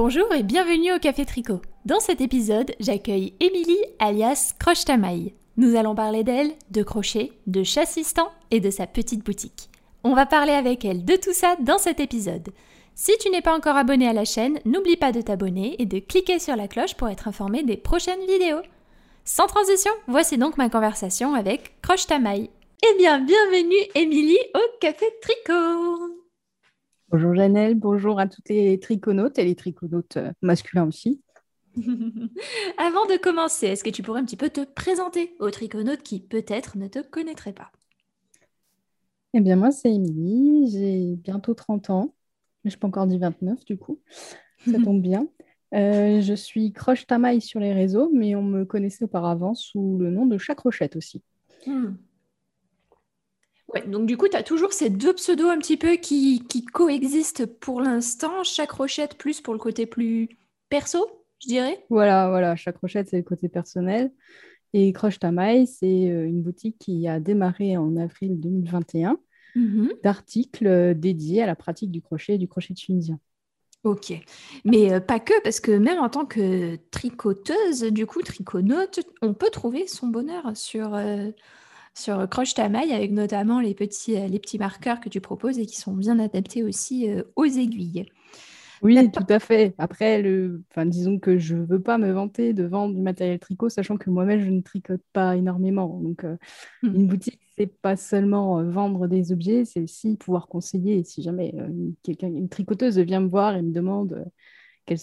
Bonjour et bienvenue au Café Tricot. Dans cet épisode, j'accueille Émilie alias Crochetamaille. Nous allons parler d'elle, de crochet, de chassistan et de sa petite boutique. On va parler avec elle de tout ça dans cet épisode. Si tu n'es pas encore abonné à la chaîne, n'oublie pas de t'abonner et de cliquer sur la cloche pour être informé des prochaines vidéos. Sans transition, voici donc ma conversation avec Crochetamaille. Eh bien, bienvenue Émilie au Café Tricot. Bonjour Janelle, bonjour à toutes les triconautes et les triconautes masculins aussi. Avant de commencer, est-ce que tu pourrais un petit peu te présenter aux triconautes qui peut-être ne te connaîtraient pas? Eh bien moi c'est Émilie, j'ai bientôt 30 ans, je n'ai pas encore dit 29 du coup, ça tombe bien. Je suis Crochetamaille sur les réseaux, mais on me connaissait auparavant sous le nom de Chacrochette aussi. Ouais, donc du coup, tu as toujours ces deux pseudos un petit peu qui coexistent pour l'instant. Chacrochette plus pour le côté plus perso, je dirais. Voilà. Chacrochette, c'est le côté personnel. Et Crochetamaille, c'est une boutique qui a démarré en avril 2021 d'articles dédiés à la pratique du crochet et du crochet tunisien. Ok, mais pas que, parce que même en tant que tricoteuse, du coup, triconaute, on peut trouver son bonheur sur Crochetamaille, avec notamment les petits marqueurs que tu proposes et qui sont bien adaptés aussi aux aiguilles. Oui, tout à fait. Après, disons que je ne veux pas me vanter de vendre du matériel tricot, sachant que moi-même, je ne tricote pas énormément. Donc, une boutique, ce n'est pas seulement vendre des objets, c'est aussi pouvoir conseiller. Si jamais une tricoteuse vient me voir et me demande quels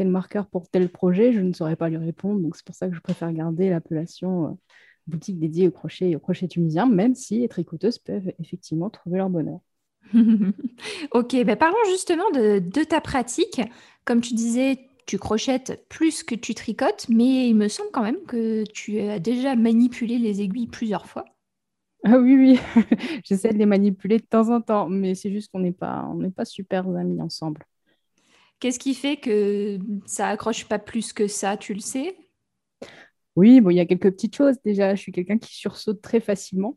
marqueurs pour tel projet, je ne saurais pas lui répondre. Donc, c'est pour ça que je préfère garder l'appellation boutique dédiée au crochet tunisien, même si les tricoteuses peuvent effectivement trouver leur bonheur. Ok, parlons justement de ta pratique. Comme tu disais, tu crochettes plus que tu tricotes, mais il me semble quand même que tu as déjà manipulé les aiguilles plusieurs fois. Ah oui, j'essaie de les manipuler de temps en temps, mais c'est juste qu'on n'est pas super amis ensemble. Qu'est-ce qui fait que ça accroche pas plus que ça, tu le sais ? Oui, il y a quelques petites choses. Déjà, je suis quelqu'un qui sursaute très facilement.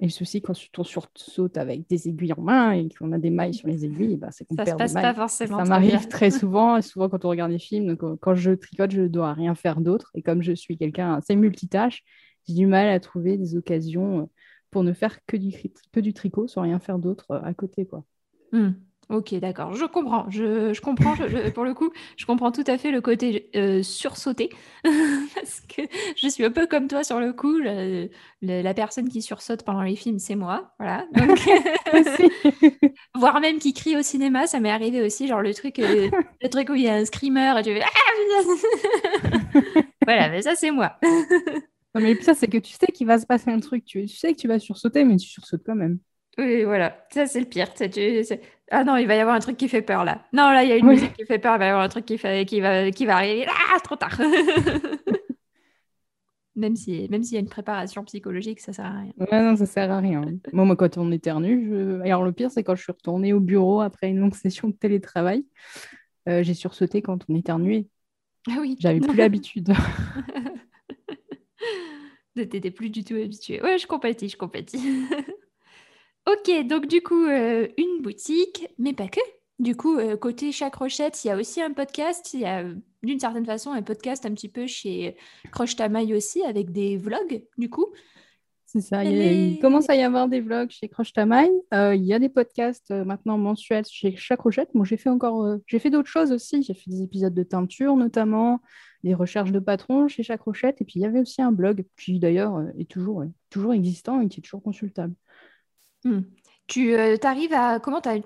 Et le souci, quand on sursaute avec des aiguilles en main et qu'on a des mailles sur les aiguilles, c'est qu'on perd des mailles. Ça ne se passe pas forcément. Ça m'arrive très souvent, et souvent quand on regarde des films. Donc, quand je tricote, je ne dois rien faire d'autre. Et comme je suis quelqu'un assez multitâche, j'ai du mal à trouver des occasions pour ne faire que du tricot sans rien faire d'autre à côté, quoi. Ok, d'accord, je comprends. Je comprends, pour le coup, je comprends tout à fait le côté sursauté parce que je suis un peu comme toi sur le coup. La personne qui sursaute pendant les films, c'est moi, voilà. Donc, voire même qui crie au cinéma, ça m'est arrivé aussi, genre le truc où il y a un screamer et tu fais voilà, mais ça c'est moi. Non, mais le pire, c'est que tu sais qu'il va se passer un truc, tu sais que tu vas sursauter, mais tu sursautes quand même. Oui, voilà, ça c'est le pire. Ah non, il va y avoir un truc qui fait peur là. Non, là, il y a une musique qui fait peur, il va y avoir un truc qui va arriver. Ah, c'est trop tard. Même s'il y a une préparation psychologique, ça sert à rien. Ouais, non, ça sert à rien. Moi, quand on éternue, alors le pire, c'est quand je suis retournée au bureau après une longue session de télétravail, j'ai sursauté quand on éternuait. Ah oui. J'avais plus l'habitude. T'étais plus du tout habituée. Ouais, je compatis. Ok, donc du coup, une boutique, mais pas que. Du coup, côté Chacrochette, il y a aussi un podcast. Il y a d'une certaine façon un podcast un petit peu chez Crochetamaille aussi, avec des vlogs, du coup. C'est ça, il commence à y avoir des vlogs chez Crochetamaille. Il y a des podcasts maintenant mensuels chez Chacrochette. Moi, j'ai fait d'autres choses aussi. J'ai fait des épisodes de teinture, notamment, des recherches de patrons chez Chacrochette. Et puis, il y avait aussi un blog qui, d'ailleurs, est toujours existant et qui est toujours consultable. Comment tu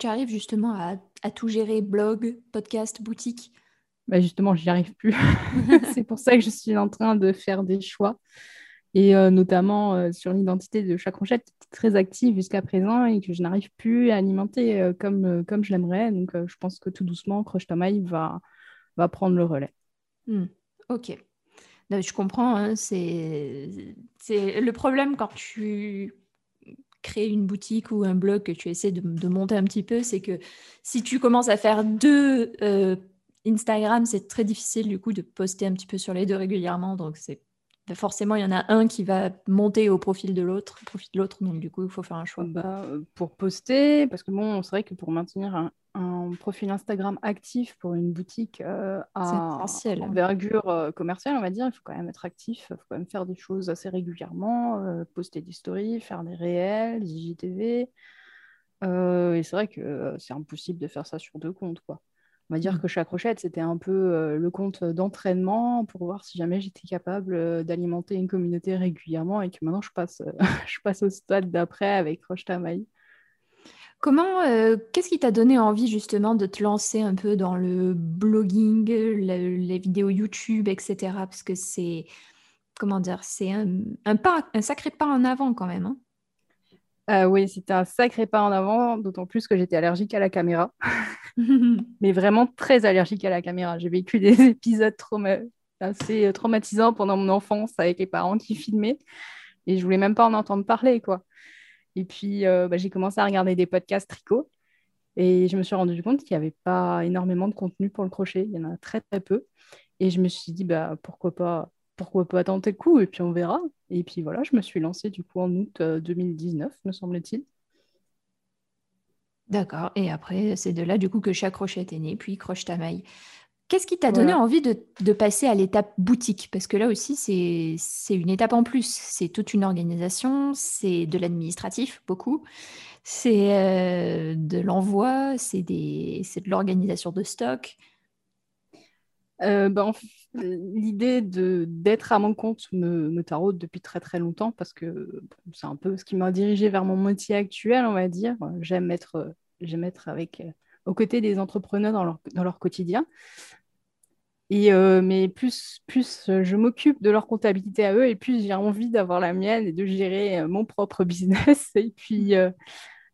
arrives justement à tout gérer, blog, podcast, boutique? Justement, j'y arrive plus. C'est pour ça que je suis en train de faire des choix. Et notamment sur l'identité de Chacrochette, très active jusqu'à présent et que je n'arrive plus à alimenter comme je l'aimerais. Donc, je pense que tout doucement, Crochetamaille va prendre le relais. Ok. Non, je comprends. Hein, c'est le problème quand tu créer une boutique ou un blog que tu essaies de monter un petit peu, c'est que si tu commences à faire deux Instagram, c'est très difficile du coup de poster un petit peu sur les deux régulièrement, donc c'est forcément il y en a un qui va monter au profit de l'autre, donc du coup il faut faire un choix. Pour poster, parce que c'est vrai que pour maintenir un un profil Instagram actif pour une boutique à envergure commerciale, on va dire, il faut quand même être actif, il faut quand même faire des choses assez régulièrement, poster des stories, faire des réels, des IGTV. Et c'est vrai que c'est impossible de faire ça sur deux comptes, quoi. On va dire que Chacrochette, c'était un peu le compte d'entraînement pour voir si jamais j'étais capable d'alimenter une communauté régulièrement, et que maintenant je passe au stade d'après avec Crochetamaille. Qu'est-ce qui t'a donné envie justement de te lancer un peu dans le blogging, les vidéos YouTube, etc. Parce que c'est, comment dire, c'est un sacré pas en avant quand même, hein. Oui, c'était un sacré pas en avant, d'autant plus que j'étais allergique à la caméra. Mais vraiment très allergique à la caméra. J'ai vécu des épisodes assez traumatisants pendant mon enfance avec les parents qui filmaient, et je voulais même pas en entendre parler, quoi. Et puis, j'ai commencé à regarder des podcasts tricot, et je me suis rendu compte qu'il n'y avait pas énormément de contenu pour le crochet. Il y en a très, très peu. Et je me suis dit, pourquoi pas tenter le coup, et puis on verra. Et puis voilà, je me suis lancée du coup en août 2019, me semble-t-il. D'accord. Et après, c'est de là du coup que Chacrochette est née, puis Crochetamaille. Qu'est-ce qui t'a donné envie de passer à l'étape boutique ? Parce que là aussi, c'est une étape en plus. C'est toute une organisation, c'est de l'administratif, beaucoup. C'est de l'envoi, c'est de l'organisation de stock. L'idée d'être à mon compte me taraude depuis très très longtemps, parce que c'est un peu ce qui m'a dirigée vers mon métier actuel, on va dire. J'aime être aux côtés des entrepreneurs dans leur quotidien, et mais plus je m'occupe de leur comptabilité à eux, et plus j'ai envie d'avoir la mienne et de gérer mon propre business. Et puis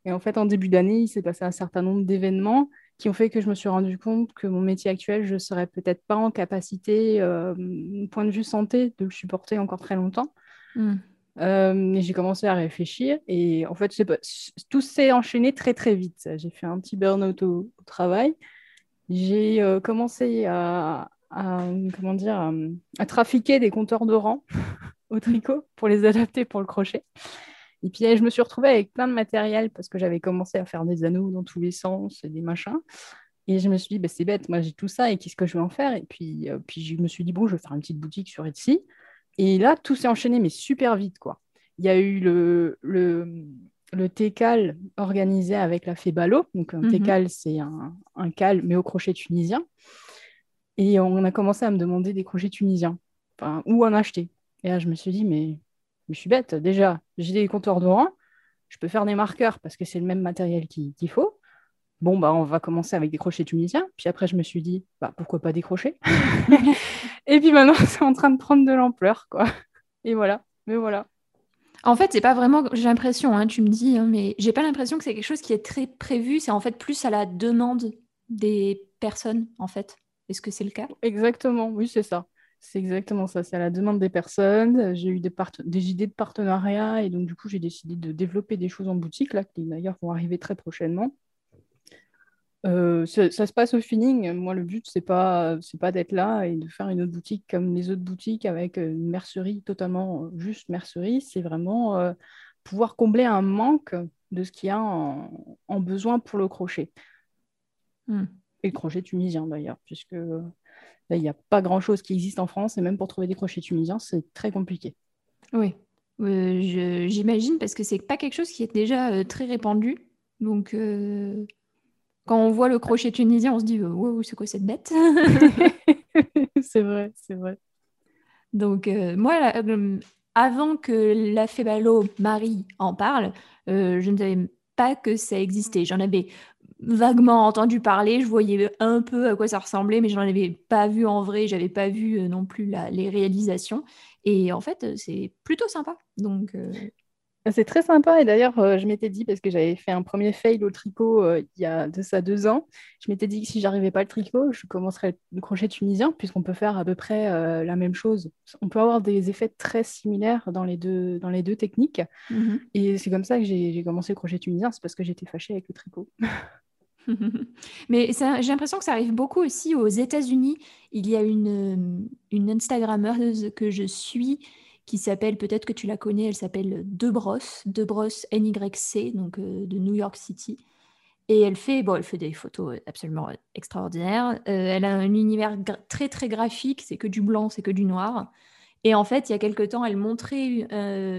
et en fait, en début d'année, il s'est passé un certain nombre d'événements qui ont fait que je me suis rendu compte que mon métier actuel, je ne serais peut-être pas en capacité, point de vue santé, de le supporter encore très longtemps. Et j'ai commencé à réfléchir, et en fait, tout s'est enchaîné très, très vite. J'ai fait un petit burn-out au travail. J'ai commencé à trafiquer des compteurs de rang au tricot pour les adapter pour le crochet. Et puis, je me suis retrouvée avec plein de matériel, parce que j'avais commencé à faire des anneaux dans tous les sens et des machins. Et je me suis dit, c'est bête, moi j'ai tout ça, et qu'est-ce que je vais en faire ? Et puis, je me suis dit, je vais faire une petite boutique sur Etsy. Et là, tout s'est enchaîné, mais super vite, quoi. Il y a eu le TECAL organisé avec la Fébalo. Donc, un TECAL, c'est un cal, mais au crochet tunisien. Et on a commencé à me demander des crochets tunisiens, ou en acheter. Et là, je me suis dit, mais je suis bête, déjà, j'ai des compteurs de rang, je peux faire des marqueurs parce que c'est le même matériel qu'il faut. On va commencer avec des crochets tunisiens. Puis après, je me suis dit, pourquoi pas des crochets ? Et puis maintenant, c'est en train de prendre de l'ampleur, quoi. Et voilà, mais voilà. En fait, c'est pas vraiment, j'ai l'impression, tu me dis, mais j'ai pas l'impression que c'est quelque chose qui est très prévu, c'est en fait plus à la demande des personnes, en fait. Est-ce que c'est le cas ? Exactement, oui, c'est ça. C'est exactement ça, c'est à la demande des personnes. J'ai eu des idées de partenariat, et donc du coup, j'ai décidé de développer des choses en boutique, là, qui d'ailleurs vont arriver très prochainement. Ça se passe au feeling. Moi, le but, c'est pas d'être là et de faire une autre boutique comme les autres boutiques avec une mercerie totalement juste mercerie. C'est vraiment pouvoir combler un manque de ce qu'il y a en besoin pour le crochet. Et le crochet tunisien, d'ailleurs, puisque... il n'y a pas grand-chose qui existe en France, et même pour trouver des crochets tunisiens, c'est très compliqué. Oui, j'imagine, parce que ce n'est pas quelque chose qui est déjà très répandu. Donc, quand on voit le crochet tunisien, on se dit « Wow, c'est quoi cette bête ?» C'est vrai, c'est vrai. Donc, moi, avant que la Fébalo Marie en parle, je ne savais pas que ça existait. J'en avais... vaguement entendu parler, je voyais un peu à quoi ça ressemblait, mais je n'en avais pas vu en vrai, j'avais pas vu non plus les réalisations, et en fait c'est plutôt sympa. Donc c'est très sympa, et d'ailleurs je m'étais dit, parce que j'avais fait un premier fail au tricot il y a de ça 2 ans, je m'étais dit que si j'arrivais pas le tricot, je commencerais le crochet tunisien, puisqu'on peut faire à peu près la même chose, on peut avoir des effets très similaires dans les deux techniques. Et c'est comme ça que j'ai commencé le crochet tunisien, c'est parce que j'étais fâchée avec le tricot. Mais ça, j'ai l'impression que ça arrive beaucoup aussi aux États-Unis. Il y a une Instagrammeuse que je suis qui s'appelle, peut-être que tu la connais, elle s'appelle Debrosse NYC, donc de New York City. Et elle fait des photos absolument extraordinaires. Elle a un univers très graphique, c'est que du blanc, c'est que du noir. Et en fait, il y a quelque temps, elle montrait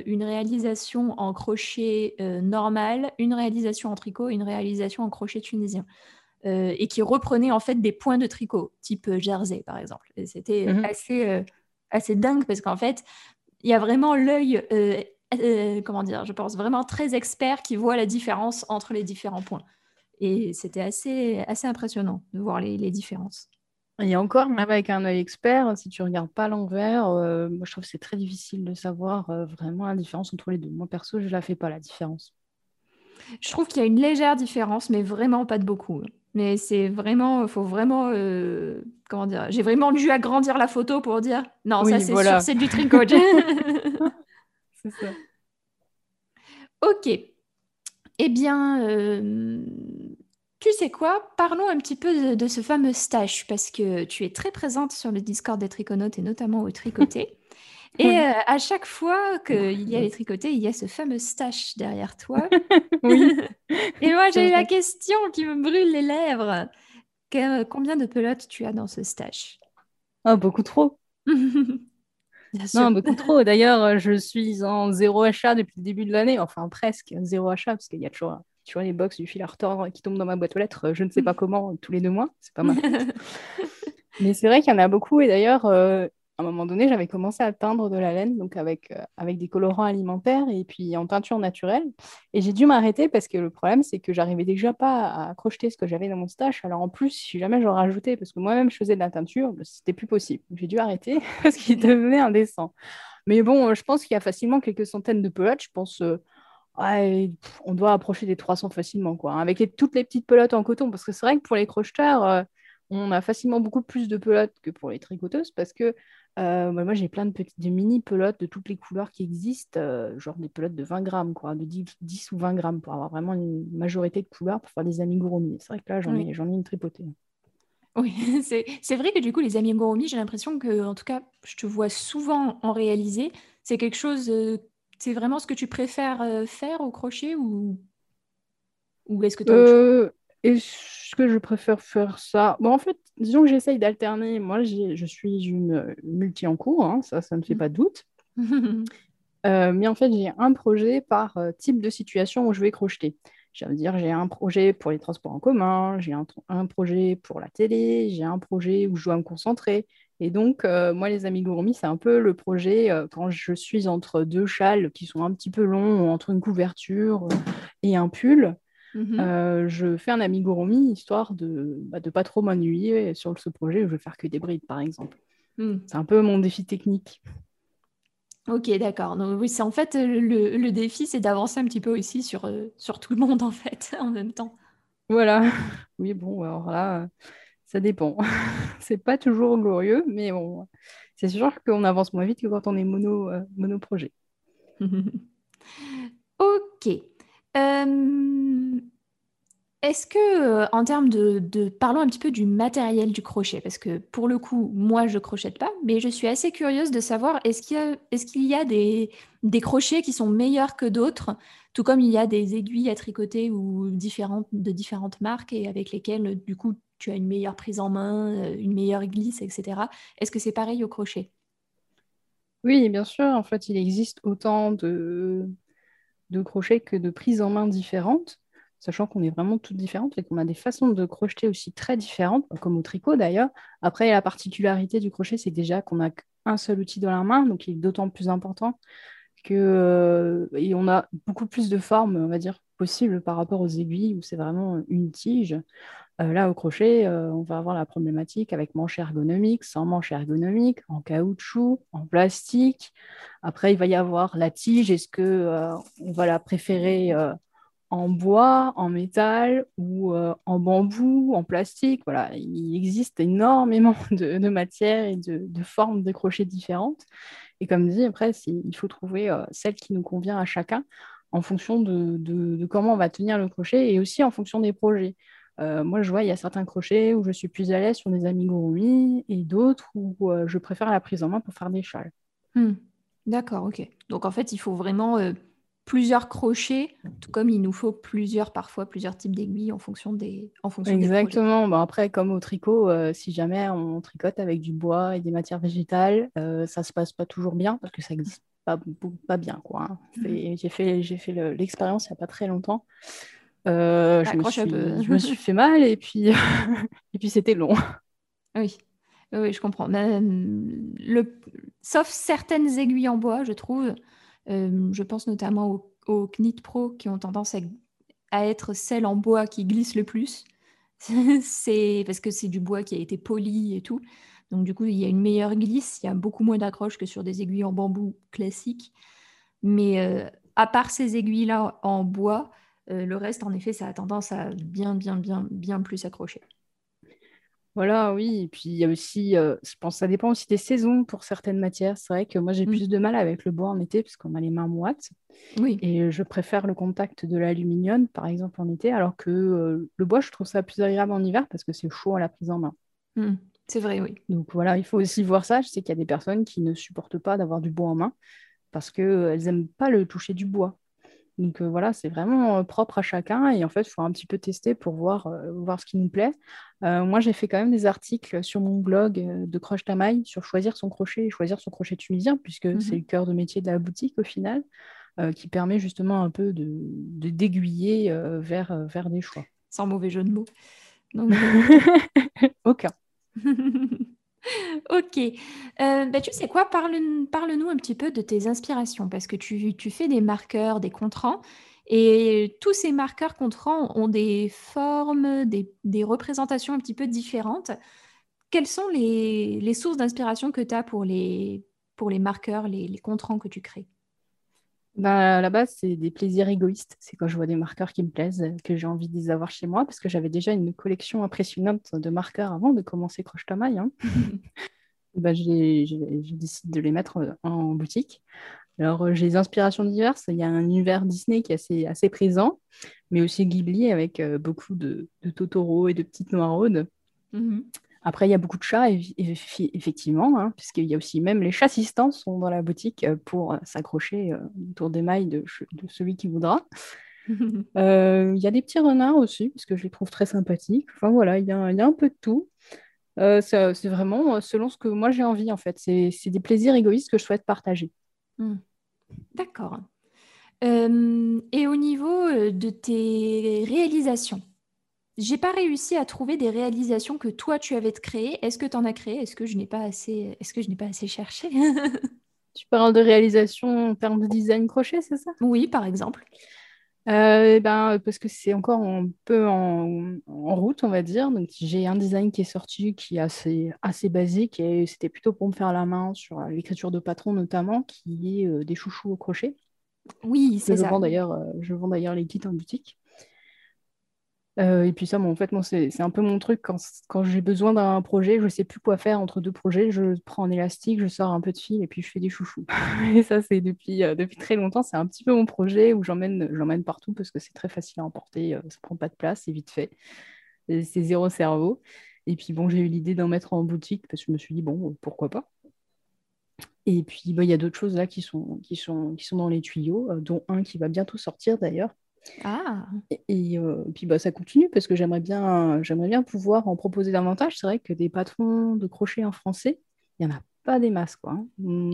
une réalisation en crochet normal, une réalisation en tricot, une réalisation en crochet tunisien. Et qui reprenait en fait des points de tricot, type jersey par exemple. Et c'était assez dingue parce qu'en fait, il y a vraiment l'œil, je pense, vraiment très expert qui voit la différence entre les différents points. Et c'était assez impressionnant de voir les différences. Et encore, même avec un œil expert, si tu ne regardes pas l'envers, moi je trouve que c'est très difficile de savoir vraiment la différence entre les deux. Moi perso, je ne la fais pas la différence. Je trouve qu'il y a une légère différence, mais vraiment pas de beaucoup. Mais c'est vraiment, faut vraiment, j'ai vraiment dû agrandir la photo pour dire non, oui, ça c'est voilà. Sûr, c'est du tricot. C'est ça. Ok. Eh bien, tu sais quoi ? Parlons un petit peu de ce fameux stage, parce que tu es très présente sur le Discord des Triconautes et notamment au tricoté. Et à chaque fois qu'il y a les tricotés, il y a ce fameux stache derrière toi. Oui. Et moi, j'ai la question qui me brûle les lèvres. Combien de pelotes tu as dans ce stache ? Oh, beaucoup trop. Bien sûr. Non, beaucoup trop. D'ailleurs, je suis en 0 achat depuis le début de l'année. Enfin, presque 0 achat, parce qu'il y a toujours... Tu vois, les box du fil à retordre qui tombent dans ma boîte aux lettres, je ne sais pas comment, tous les 2 mois. C'est pas mal. Mais c'est vrai qu'il y en a beaucoup. Et d'ailleurs... À un moment donné, j'avais commencé à teindre de la laine, donc avec des colorants alimentaires et puis en teinture naturelle. Et j'ai dû m'arrêter parce que le problème, c'est que j'arrivais déjà pas à crocheter ce que j'avais dans mon stache. Alors en plus, si jamais j'en rajoutais, parce que moi-même, je faisais de la teinture, c'était plus possible. J'ai dû arrêter parce qu'il devenait indécent. Mais bon, je pense qu'il y a facilement quelques centaines de pelotes. Je pense... Ouais, on doit approcher des 300 facilement, quoi. Avec toutes les petites pelotes en coton, parce que c'est vrai que pour les crocheteurs... on a facilement beaucoup plus de pelotes que pour les tricoteuses parce que moi, j'ai plein de petites mini-pelotes de toutes les couleurs qui existent, genre des pelotes de 20 grammes, quoi, de 10 ou 20 grammes pour avoir vraiment une majorité de couleurs pour faire des amigurumis. C'est vrai que là, j'en ai une tripotée. Oui, c'est vrai que du coup, les amigurumis, j'ai l'impression que, en tout cas, je te vois souvent en réaliser. C'est quelque chose, c'est vraiment ce que tu préfères faire au crochet ou est-ce que tu as autre chose ? Est-ce que je préfère faire ça ? Bon, en fait, disons que j'essaye d'alterner. Moi, je suis une multi en cours, hein, ça ne fait pas de doute. Mais en fait, j'ai un projet par type de situation où je vais crocheter. Ça veut dire, j'ai un projet pour les transports en commun, j'ai un projet pour la télé, j'ai un projet où je dois me concentrer. Et donc, moi, les amigurumis, c'est un peu le projet quand je suis entre 2 châles qui sont un petit peu longs, entre une couverture et un pull. Je fais un amigurumi histoire de ne pas trop m'ennuyer sur ce projet où je vais faire que des brides par exemple. C'est un peu mon défi technique. Ok, d'accord. Donc, oui, c'est en fait le défi, c'est d'avancer un petit peu aussi sur tout le monde en fait en même temps. Voilà. Oui, bon, alors là, ça dépend. C'est pas toujours glorieux, mais bon, c'est sûr qu'on avance moins vite que quand on est mono-projet. Ok. Est-ce que, en termes parlons un petit peu du matériel du crochet, parce que pour le coup, moi, je ne crochète pas, mais je suis assez curieuse de savoir, est-ce qu'il y a des crochets qui sont meilleurs que d'autres, tout comme il y a des aiguilles à tricoter ou de différentes marques et avec lesquelles, du coup, tu as une meilleure prise en main, une meilleure glisse, etc. Est-ce que c'est pareil au crochet ? Oui, bien sûr. En fait, il existe autant de crochets que de prises en main différentes, sachant qu'on est vraiment toutes différentes et qu'on a des façons de crocheter aussi très différentes, comme au tricot d'ailleurs. Après, la particularité du crochet, c'est déjà qu'on a un seul outil dans la main, donc il est d'autant plus important et on a beaucoup plus de formes, on va dire, possibles par rapport aux aiguilles, où c'est vraiment une tige. Là, au crochet, on va avoir la problématique avec manche ergonomique, sans manche ergonomique, en caoutchouc, en plastique. Après, il va y avoir la tige. Est-ce qu'on va la préférer en bois, en métal ou en bambou, en plastique ? Voilà, il existe énormément de matières et de formes de crochets différentes. Et comme dit, après, il faut trouver celle qui nous convient à chacun en fonction de comment on va tenir le crochet et aussi en fonction des projets. Moi, je vois, il y a certains crochets où je suis plus à l'aise sur des amigurumis et d'autres où je préfère la prise en main pour faire des châles. D'accord, ok. Donc, en fait, il faut vraiment plusieurs crochets, tout comme il nous faut plusieurs types d'aiguilles en fonction des exactement. Des ben après, comme au tricot, si jamais on tricote avec du bois et des matières végétales, ça se passe pas toujours bien parce que ça n'existe pas bien, quoi, hein. J'ai fait l'expérience il n'y a pas très longtemps. Je me suis fait mal et puis, c'était long. Oui. Oui, je comprends. Sauf certaines aiguilles en bois, je trouve. Je pense notamment aux Knit Pro qui ont tendance à être celles en bois qui glissent le plus. Parce que c'est du bois qui a été poli et tout. Donc, du coup, il y a une meilleure glisse. Il y a beaucoup moins d'accroche que sur des aiguilles en bambou classiques. Mais à part ces aiguilles-là en bois, le reste, en effet, ça a tendance à bien plus accrocher. Voilà, oui. Et puis, il y a aussi, je pense que ça dépend aussi des saisons pour certaines matières. C'est vrai que moi, j'ai plus de mal avec le bois en été parce qu'on a les mains moites. Oui. Et je préfère le contact de l'aluminium, par exemple, en été, alors que le bois, je trouve ça plus agréable en hiver parce que c'est chaud à la prise en main. Mmh. C'est vrai, oui. Donc, voilà, il faut aussi voir ça. Je sais qu'il y a des personnes qui ne supportent pas d'avoir du bois en main parce qu'elles n'aiment pas le toucher du bois. Donc voilà, c'est vraiment propre à chacun et en fait, il faut un petit peu tester pour voir ce qui nous plaît. Moi, j'ai fait quand même des articles sur mon blog de Crochetamaille sur choisir son crochet et choisir son crochet tunisien puisque c'est le cœur de métier de la boutique au final qui permet justement un peu d'aiguiller vers des choix. Sans mauvais jeu de mots. Donc... Aucun. Ok. Tu sais quoi, parle-nous un petit peu de tes inspirations parce que tu fais des marqueurs, des contrans et tous ces marqueurs contrans ont des formes, des représentations un petit peu différentes. Quelles sont les sources d'inspiration que tu as pour les marqueurs, les contrans que tu crées? À la base, c'est des plaisirs égoïstes. C'est quand je vois des marqueurs qui me plaisent, que j'ai envie de les avoir chez moi, parce que j'avais déjà une collection impressionnante de marqueurs avant de commencer Crochetamaille, hein. Je décide de les mettre en boutique. Alors, j'ai des inspirations diverses. Il y a un univers Disney qui est assez présent, mais aussi Ghibli avec beaucoup de Totoro et de petites noiraudes. Mm-hmm. Après, il y a beaucoup de chats, effectivement, hein, puisqu'il y a aussi même les chassistants sont dans la boutique pour s'accrocher autour des mailles de celui qui voudra. Il y a des petits renards aussi, parce que je les trouve très sympathiques. Enfin voilà, il y a un peu de tout. C'est vraiment selon ce que moi j'ai envie, en fait. C'est des plaisirs égoïstes que je souhaite partager. Mmh. D'accord. Et au niveau de tes réalisations, j'ai pas réussi à trouver des réalisations que toi, tu avais créées. Est-ce que tu en as créé? Est-ce que je n'ai pas assez cherché? Tu parles de réalisation en termes de design crochet, c'est ça? Oui, par exemple. Parce que c'est encore un peu en route, on va dire. Donc, j'ai un design qui est sorti qui est assez basique et c'était plutôt pour me faire la main sur l'écriture de patron notamment, qui est des chouchous au crochet. Oui, c'est ça. Je vends d'ailleurs les kits en boutique. Et puis ça, en fait, moi, c'est un peu mon truc. Quand j'ai besoin d'un projet, je ne sais plus quoi faire entre deux projets, je prends un élastique, je sors un peu de fil et puis je fais des chouchous. Et ça, c'est depuis très longtemps, c'est un petit peu mon projet où j'emmène partout parce que c'est très facile à emporter, ça prend pas de place, c'est vite fait, c'est zéro cerveau. Et puis bon, j'ai eu l'idée d'en mettre en boutique parce que je me suis dit, bon, pourquoi pas. Et puis il y a d'autres choses là qui sont dans les tuyaux, dont un qui va bientôt sortir d'ailleurs. Ah. Et puis ça continue parce que j'aimerais bien pouvoir en proposer davantage. C'est vrai que des patrons de crochet en français, il n'y en a pas des masses, quoi.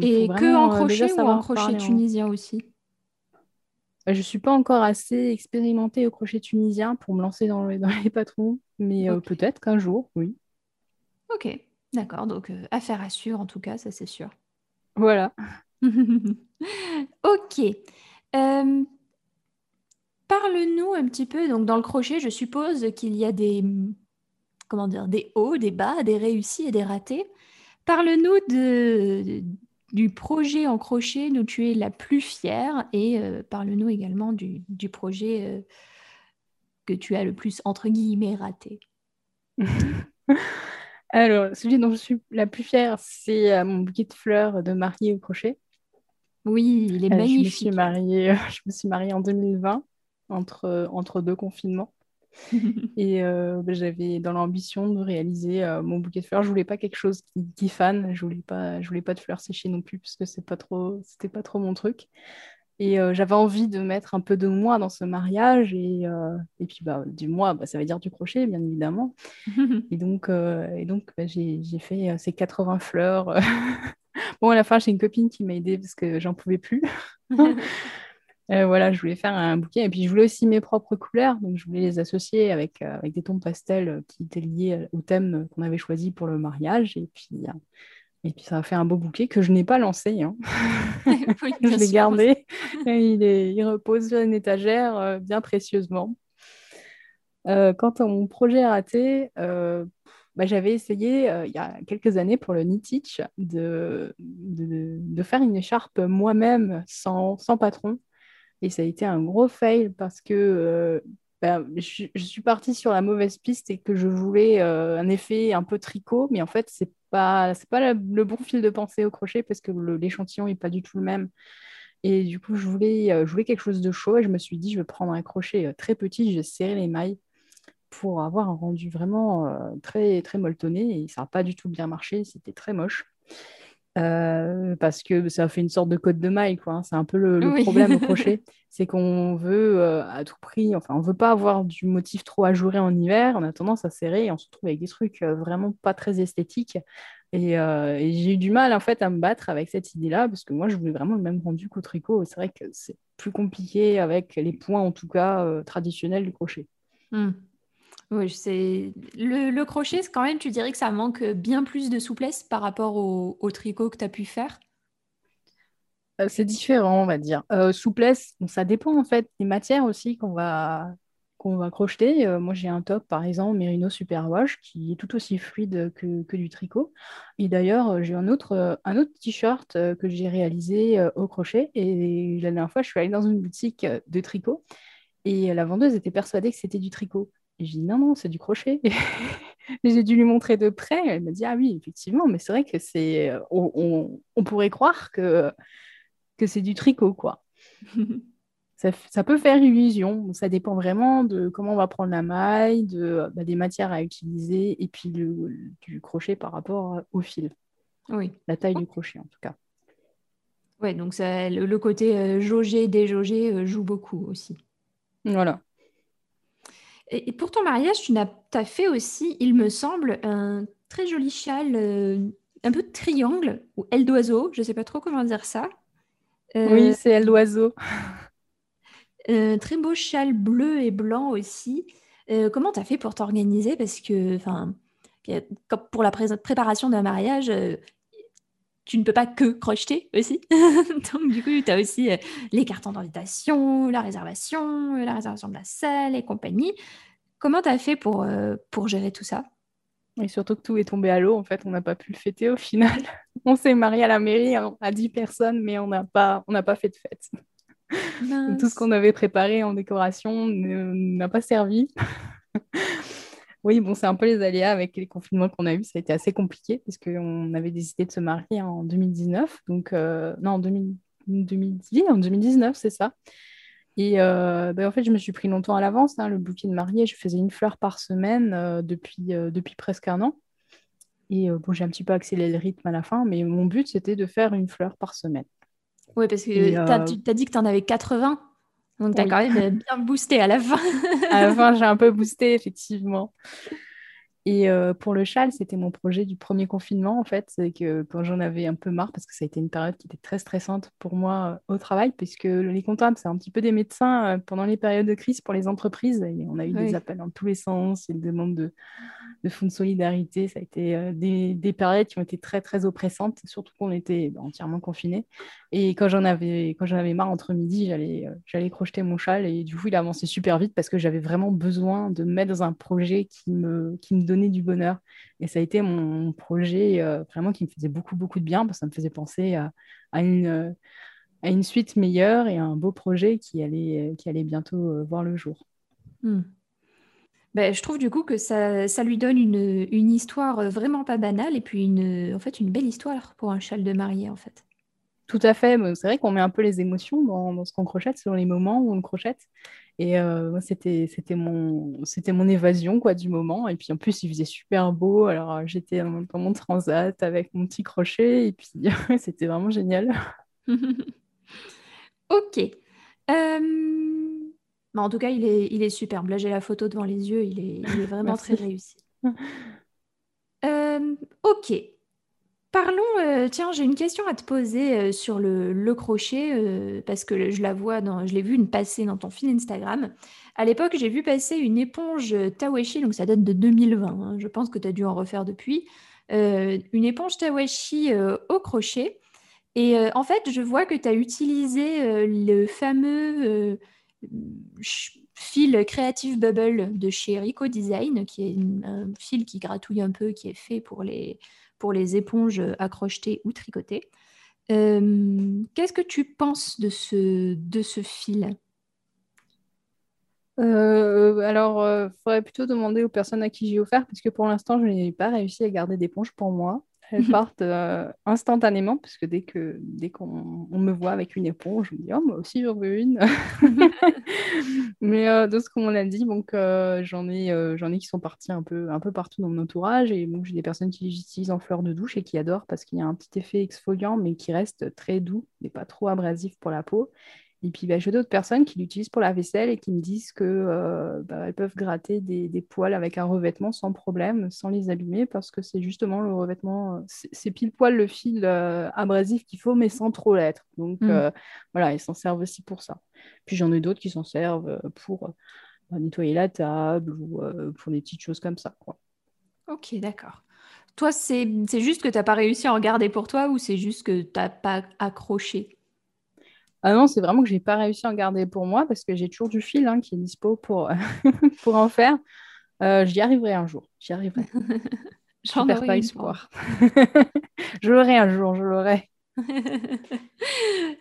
Et que en crochet ou en crochet tunisien aussi? Je ne suis pas encore assez expérimentée au crochet tunisien pour me lancer dans les patrons, mais okay. Peut-être qu'un jour, oui. Ok, d'accord, donc affaire à suivre en tout cas, ça c'est sûr. Voilà. Ok. Parle-nous un petit peu, donc dans le crochet, je suppose qu'il y a des hauts, des bas, des réussis et des ratés. Parle-nous du projet en crochet dont tu es la plus fière et parle-nous également du projet que tu as le plus, entre guillemets, raté. Alors, celui dont je suis la plus fière, c'est mon bouquet de fleurs de mariée au crochet. Oui, il est magnifique. Je me suis mariée en 2020. Entre deux confinements. Et j'avais dans l'ambition de réaliser mon bouquet de fleurs. Je voulais pas quelque chose qui fane. Je voulais pas de fleurs séchées non plus parce que c'était pas trop mon truc. Et j'avais envie de mettre un peu de moi dans ce mariage. Et puis, bah, du moi, bah, ça veut dire du crochet, bien évidemment. Et donc, j'ai fait ces 80 fleurs. Bon, à la fin, j'ai une copine qui m'a aidée parce que j'en pouvais plus. Voilà, je voulais faire un bouquet. Et puis, je voulais aussi mes propres couleurs. Donc, je voulais les associer avec des tons pastel qui étaient liés au thème qu'on avait choisi pour le mariage. Et puis ça a fait un beau bouquet que je n'ai pas lancé. Hein. Oui, je l'ai gardé. Il repose sur une étagère bien précieusement. Quant à mon projet raté, j'avais essayé il y a quelques années pour le Knit Teach de faire une écharpe moi-même sans patron. Et ça a été un gros fail parce que je suis partie sur la mauvaise piste et que je voulais un effet un peu tricot. Mais en fait, c'est pas le bon fil de pensée au crochet parce que l'échantillon n'est pas du tout le même. Et du coup, je voulais quelque chose de chaud et je me suis dit, je vais prendre un crochet très petit, je vais serrer les mailles pour avoir un rendu vraiment très, très molletonné. Et ça n'a pas du tout bien marché, c'était très moche. Parce que ça fait une sorte de côte de maille, quoi, hein. C'est un peu le oui. Problème au crochet, c'est qu'on veut à tout prix, enfin on veut pas avoir du motif trop ajouré en hiver, on a tendance à serrer et on se retrouve avec des trucs vraiment pas très esthétiques et j'ai eu du mal en fait à me battre avec cette idée-là parce que moi je voulais vraiment le même rendu qu'au tricot et c'est vrai que c'est plus compliqué avec les points en tout cas traditionnels du crochet. Oui, c'est... Le crochet, quand même, tu dirais que ça manque bien plus de souplesse par rapport au tricot que tu as pu faire? C'est différent, on va dire. Souplesse, bon, ça dépend en fait des matières aussi qu'on va crocheter. Moi, j'ai un top, par exemple, Merino Superwash, qui est tout aussi fluide que du tricot. Et d'ailleurs, j'ai un autre t-shirt que j'ai réalisé au crochet. Et la dernière fois, je suis allée dans une boutique de tricot et la vendeuse était persuadée que c'était du tricot. Et j'ai dit non, c'est du crochet. J'ai dû lui montrer de près. Elle m'a dit ah oui, effectivement, mais c'est vrai que c'est. On pourrait croire que c'est du tricot, quoi. Ça peut faire illusion. Ça dépend vraiment de comment on va prendre la maille, des matières à utiliser et puis du crochet par rapport au fil. Oui. La taille du crochet, en tout cas. Oui, donc ça, le côté jaugé, déjaugé joue beaucoup aussi. Voilà. Et pour ton mariage, tu as fait aussi, il me semble, un très joli châle, un peu de triangle, ou aile d'oiseau, je ne sais pas trop comment dire ça. Oui, c'est aile d'oiseau. Un très beau châle bleu et blanc aussi. Comment tu as fait pour t'organiser? Parce que pour la préparation d'un mariage, tu ne peux pas que crocheter aussi. Donc du coup, tu as aussi les cartons d'invitation, la réservation de la salle et compagnie. Comment tu as fait pour gérer tout ça? Et surtout que tout est tombé à l'eau. En fait, on n'a pas pu le fêter au final. On s'est marié à la mairie à 10 personnes, mais on n'a pas fait de fête. Mince. Tout ce qu'on avait préparé en décoration n'a pas servi. Oui, bon, c'est un peu les aléas avec les confinements qu'on a eus. Ça a été assez compliqué parce qu'on avait décidé de se marier en 2019. Donc, en 2019, c'est ça. Et en fait, je me suis pris longtemps à l'avance. Hein, le bouquet de mariée, je faisais une fleur par semaine depuis presque un an. Et j'ai un petit peu accéléré le rythme à la fin. Mais mon but, c'était de faire une fleur par semaine. Oui, parce que tu as dit que tu en avais 80. Donc, tu as quand même bien boosté à la fin. À la fin, j'ai un peu boosté, effectivement. Et pour le châle, c'était mon projet du premier confinement, en fait. C'est que quand j'en avais un peu marre, parce que ça a été une période qui était très stressante pour moi au travail, puisque les comptables, c'est un petit peu des médecins pendant les périodes de crise pour les entreprises. Et on a eu des appels dans tous les sens, une demande de fonds de solidarité. Ça a été des périodes qui ont été très, très oppressantes, surtout qu'on était entièrement confinés. Et quand j'en avais marre entre midi, j'allais crocheter mon châle. Et du coup, il avançait super vite parce que j'avais vraiment besoin de me mettre dans un projet qui me donnait du bonheur. Et ça a été mon projet vraiment qui me faisait beaucoup, beaucoup de bien parce que ça me faisait penser à une suite meilleure et à un beau projet qui allait bientôt voir le jour. Je trouve du coup que ça lui donne une histoire vraiment pas banale et puis en fait une belle histoire pour un châle de mariée en fait. Tout à fait, c'est vrai qu'on met un peu les émotions dans ce qu'on crochette selon les moments où on le crochette et c'était mon évasion quoi, du moment et puis en plus il faisait super beau alors j'étais dans mon transat avec mon petit crochet et puis c'était vraiment génial. Ok, Ok. Bah en tout cas, il est superbe. Là, j'ai la photo devant les yeux. Il est vraiment très réussi. Ok. Parlons, tiens, j'ai une question à te poser sur le crochet, parce que je l'ai vu passer dans ton fil Instagram. À l'époque, j'ai vu passer une éponge Tawashi, donc ça date de 2020, hein, je pense que tu as dû en refaire depuis, une éponge Tawashi au crochet. Et en fait, je vois que tu as utilisé le fameux fil Creative Bubble de chez Rico Design, qui est un fil qui gratouille un peu, qui est fait pour les éponges à crocheter ou tricoter. Qu'est-ce que tu penses de ce fil ? Alors, faudrait plutôt demander aux personnes à qui j'ai offert, parce que pour l'instant, je n'ai pas réussi à garder d'éponges pour moi. Elles partent instantanément, parce que dès qu'on me voit avec une éponge, je me dis « Oh, moi aussi, j'en veux une !» Mais de ce qu'on a dit, donc, j'en ai qui sont partis un peu partout dans mon entourage. Et donc, j'ai des personnes qui l'utilisent en fleur de douche et qui adorent parce qu'il y a un petit effet exfoliant, mais qui reste très doux, mais pas trop abrasif pour la peau. Et puis, bah, j'ai d'autres personnes qui l'utilisent pour la vaisselle et qui me disent qu'elles peuvent gratter des poils avec un revêtement sans problème, sans les abîmer, parce que c'est justement le revêtement, c'est pile poil le fil abrasif qu'il faut, mais sans trop l'être. Donc, voilà, ils s'en servent aussi pour ça. Puis, j'en ai d'autres qui s'en servent pour nettoyer la table ou pour des petites choses comme ça, quoi. Ok, d'accord. Toi, c'est juste que tu n'as pas réussi à en garder pour toi ou c'est juste que tu n'as pas accroché ? Ah non, c'est vraiment que je n'ai pas réussi à en garder pour moi parce que j'ai toujours du fil qui est dispo pour en faire. J'y arriverai un jour. J'y arriverai. J'en perds pas espoir. Je l'aurai un jour, je l'aurai.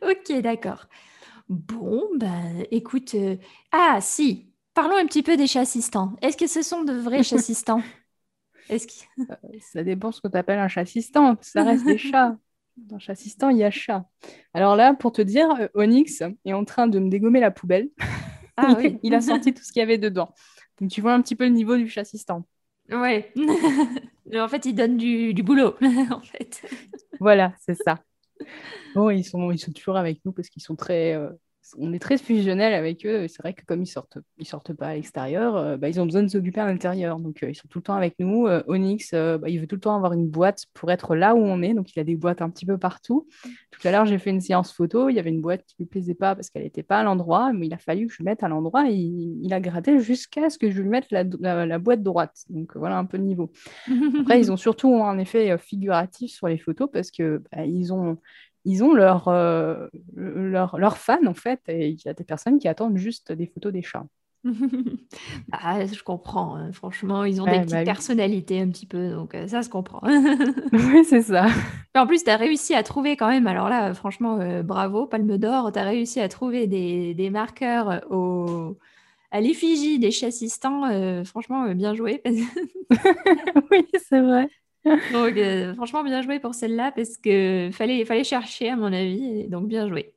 Ok, d'accord. Bon, écoute. Ah, si. Parlons un petit peu des chassistants. Est-ce que ce sont de vrais chassistants ? Ça dépend ce que tu appelles un chassistant. Ça reste des chats. Dans chassistant, il y a chat. Alors là, pour te dire, Onyx est en train de me dégommer la poubelle. Ah, oui. Il a sorti tout ce qu'il y avait dedans. Donc, tu vois un petit peu le niveau du chassistant. Ouais. En fait, il donne du boulot, en fait. Voilà, c'est ça. Bon, ils sont toujours avec nous parce qu'ils sont très... on est très fusionnel avec eux. C'est vrai que comme ils sortent pas à l'extérieur, ils ont besoin de s'occuper à l'intérieur. Donc, ils sont tout le temps avec nous. Onyx, il veut tout le temps avoir une boîte pour être là où on est. Donc, il a des boîtes un petit peu partout. Tout à l'heure, j'ai fait une séance photo. Il y avait une boîte qui ne lui plaisait pas parce qu'elle n'était pas à l'endroit. Mais il a fallu que je mette à l'endroit. Et il a gratté jusqu'à ce que je lui mette la boîte droite. Donc, voilà un peu le niveau. Après, ils ont surtout un effet figuratif sur les photos parce que ils ont leur fan, en fait, et il y a des personnes qui attendent juste des photos des chats. Ah, je comprends, hein. Franchement, ils ont des petites personnalités un petit peu, donc ça se comprend. Oui, c'est ça. En plus, tu as réussi à trouver quand même, alors là, franchement, bravo, palme d'or, tu as réussi à trouver des marqueurs à l'effigie des chassistants. Franchement, bien joué. Oui, c'est vrai. Donc, franchement, bien joué pour celle-là parce qu'il fallait chercher, à mon avis, et donc bien joué.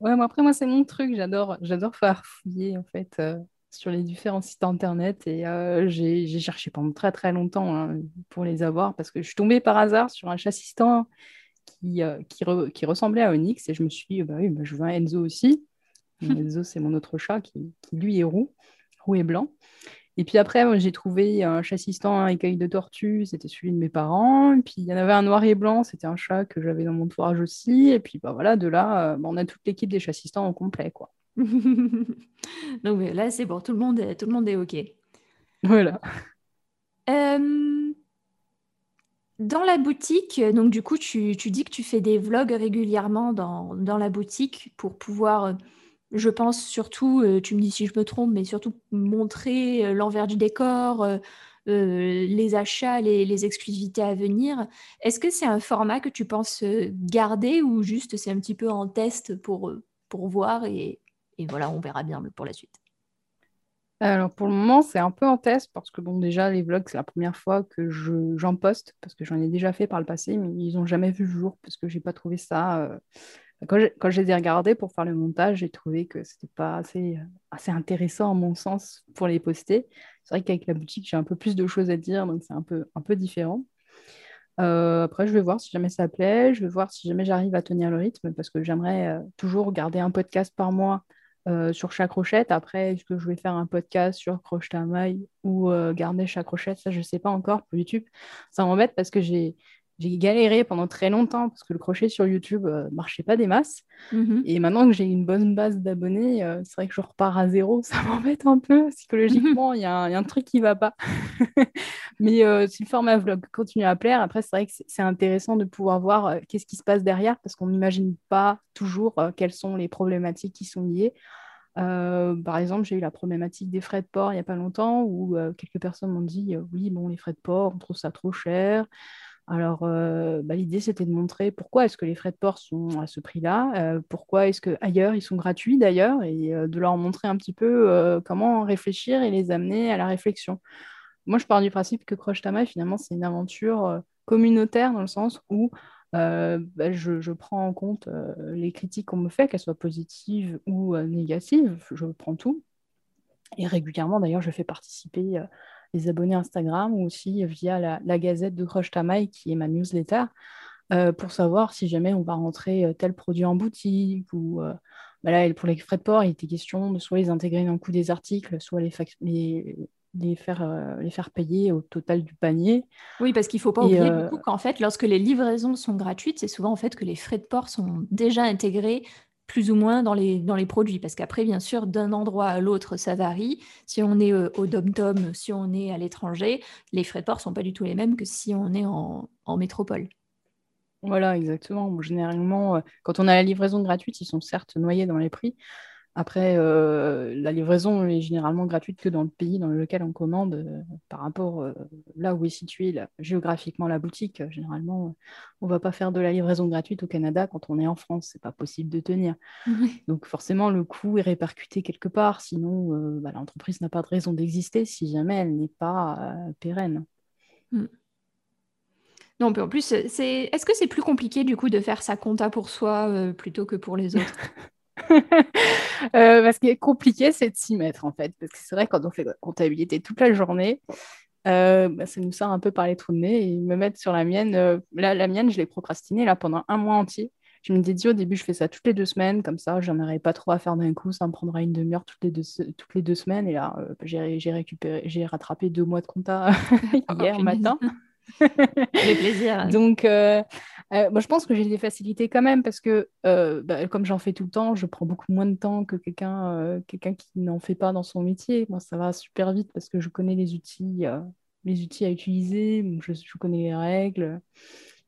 Ouais, mais après, moi, c'est mon truc. J'adore faire fouiller, en fait, sur les différents sites internet. Et j'ai cherché pendant très, très longtemps pour les avoir parce que je suis tombée par hasard sur un chassistant qui ressemblait à Onyx. Et je me suis dit, je veux un Enzo aussi. Enzo, c'est mon autre chat qui, lui, est roux et blanc. Et puis après, j'ai trouvé un chassistant à écailles de tortue, c'était celui de mes parents. Et puis, il y en avait un noir et blanc, c'était un chat que j'avais dans mon entourage aussi. Et puis, voilà, de là, on a toute l'équipe des chassistants en complet, quoi. Donc là, c'est bon, tout le monde est OK. Voilà. Dans la boutique, donc du coup, tu dis que tu fais des vlogs régulièrement dans la boutique pour pouvoir... Je pense surtout, tu me dis si je me trompe, mais surtout montrer l'envers du décor, les achats, les exclusivités à venir. Est-ce que c'est un format que tu penses garder ou juste c'est un petit peu en test pour voir et voilà, on verra bien pour la suite? Alors pour le moment, c'est un peu en test parce que déjà, les vlogs, c'est la première fois que j'en poste parce que j'en ai déjà fait par le passé, mais ils n'ont jamais vu le jour parce que je n'ai pas trouvé ça... Quand je les ai regardés pour faire le montage, j'ai trouvé que ce n'était pas assez intéressant, à mon sens, pour les poster. C'est vrai qu'avec la boutique, j'ai un peu plus de choses à dire, donc c'est un peu différent. Après, je vais voir si jamais ça plaît, je vais voir si jamais j'arrive à tenir le rythme, parce que j'aimerais toujours garder un podcast par mois sur Chacrochette. Après, est-ce que je vais faire un podcast sur Crochetamaille ou garder Chacrochette? Ça, je ne sais pas encore pour YouTube. Ça m'embête parce que j'ai galéré pendant très longtemps parce que le crochet sur YouTube ne marchait pas des masses. Mm-hmm. Et maintenant que j'ai une bonne base d'abonnés, c'est vrai que je repars à zéro. Ça m'embête un peu. Psychologiquement, il y a un truc qui ne va pas. Mais si le format vlog continue à plaire, après, c'est vrai que c'est intéressant de pouvoir voir qu'est-ce qui se passe derrière, parce qu'on n'imagine pas toujours quelles sont les problématiques qui sont liées. Par exemple, j'ai eu la problématique des frais de port il n'y a pas longtemps, où quelques personnes m'ont dit « Oui, bon, les frais de port, on trouve ça trop cher ». Alors, l'idée, c'était de montrer pourquoi est-ce que les frais de port sont à ce prix-là, pourquoi est-ce qu'ailleurs, ils sont gratuits d'ailleurs, et de leur montrer un petit peu comment réfléchir et les amener à la réflexion. Moi, je pars du principe que Crochetamaille, finalement, c'est une aventure communautaire, dans le sens où je prends en compte les critiques qu'on me fait, qu'elles soient positives ou négatives, je prends tout. Et régulièrement, d'ailleurs, je fais participer... les abonnés Instagram ou aussi via la gazette de Crochetamaille qui est ma newsletter pour savoir si jamais on va rentrer tel produit en boutique ou là, pour les frais de port, il était question de soit les intégrer dans le coût des articles, soit les faire payer au total du panier. Oui, parce qu'il ne faut pas oublier du coup qu'en fait, lorsque les livraisons sont gratuites, c'est souvent en fait que les frais de port sont déjà intégrés plus ou moins dans les produits, parce qu'après, bien sûr, d'un endroit à l'autre, ça varie. Si on est au dom-tom, si on est à l'étranger, les frais de port ne sont pas du tout les mêmes que si on est en métropole. Voilà, exactement. Bon, généralement, quand on a la livraison gratuite, ils sont certes noyés dans les prix. Après, la livraison est généralement gratuite que dans le pays dans lequel on commande, par rapport là où est située géographiquement la boutique. Généralement, on ne va pas faire de la livraison gratuite au Canada quand on est en France. Ce n'est pas possible de tenir. Oui. Donc forcément, le coût est répercuté quelque part. Sinon, l'entreprise n'a pas de raison d'exister si jamais elle n'est pas pérenne. Mm. Non, puis en plus, est-ce que c'est plus compliqué du coup de faire sa compta pour soi plutôt que pour les autres? Ce qui est compliqué, c'est de s'y mettre en fait, parce que c'est vrai, quand on fait comptabilité toute la journée, ça nous sort un peu par les trous de nez. Et me mettre sur la mienne, la mienne, je l'ai procrastinée là pendant un mois entier. Je me disais, au début, je fais ça toutes les 2 semaines, comme ça, j'en aurais pas trop à faire d'un coup, ça me prendra une demi-heure toutes les deux semaines. Et là, j'ai rattrapé 2 mois de compta hier matin. J'ai plaisir. Donc, je pense que j'ai des facilités quand même, parce que comme j'en fais tout le temps, je prends beaucoup moins de temps que quelqu'un qui n'en fait pas dans son métier. Moi, ça va super vite parce que je connais les outils à utiliser, je connais les règles.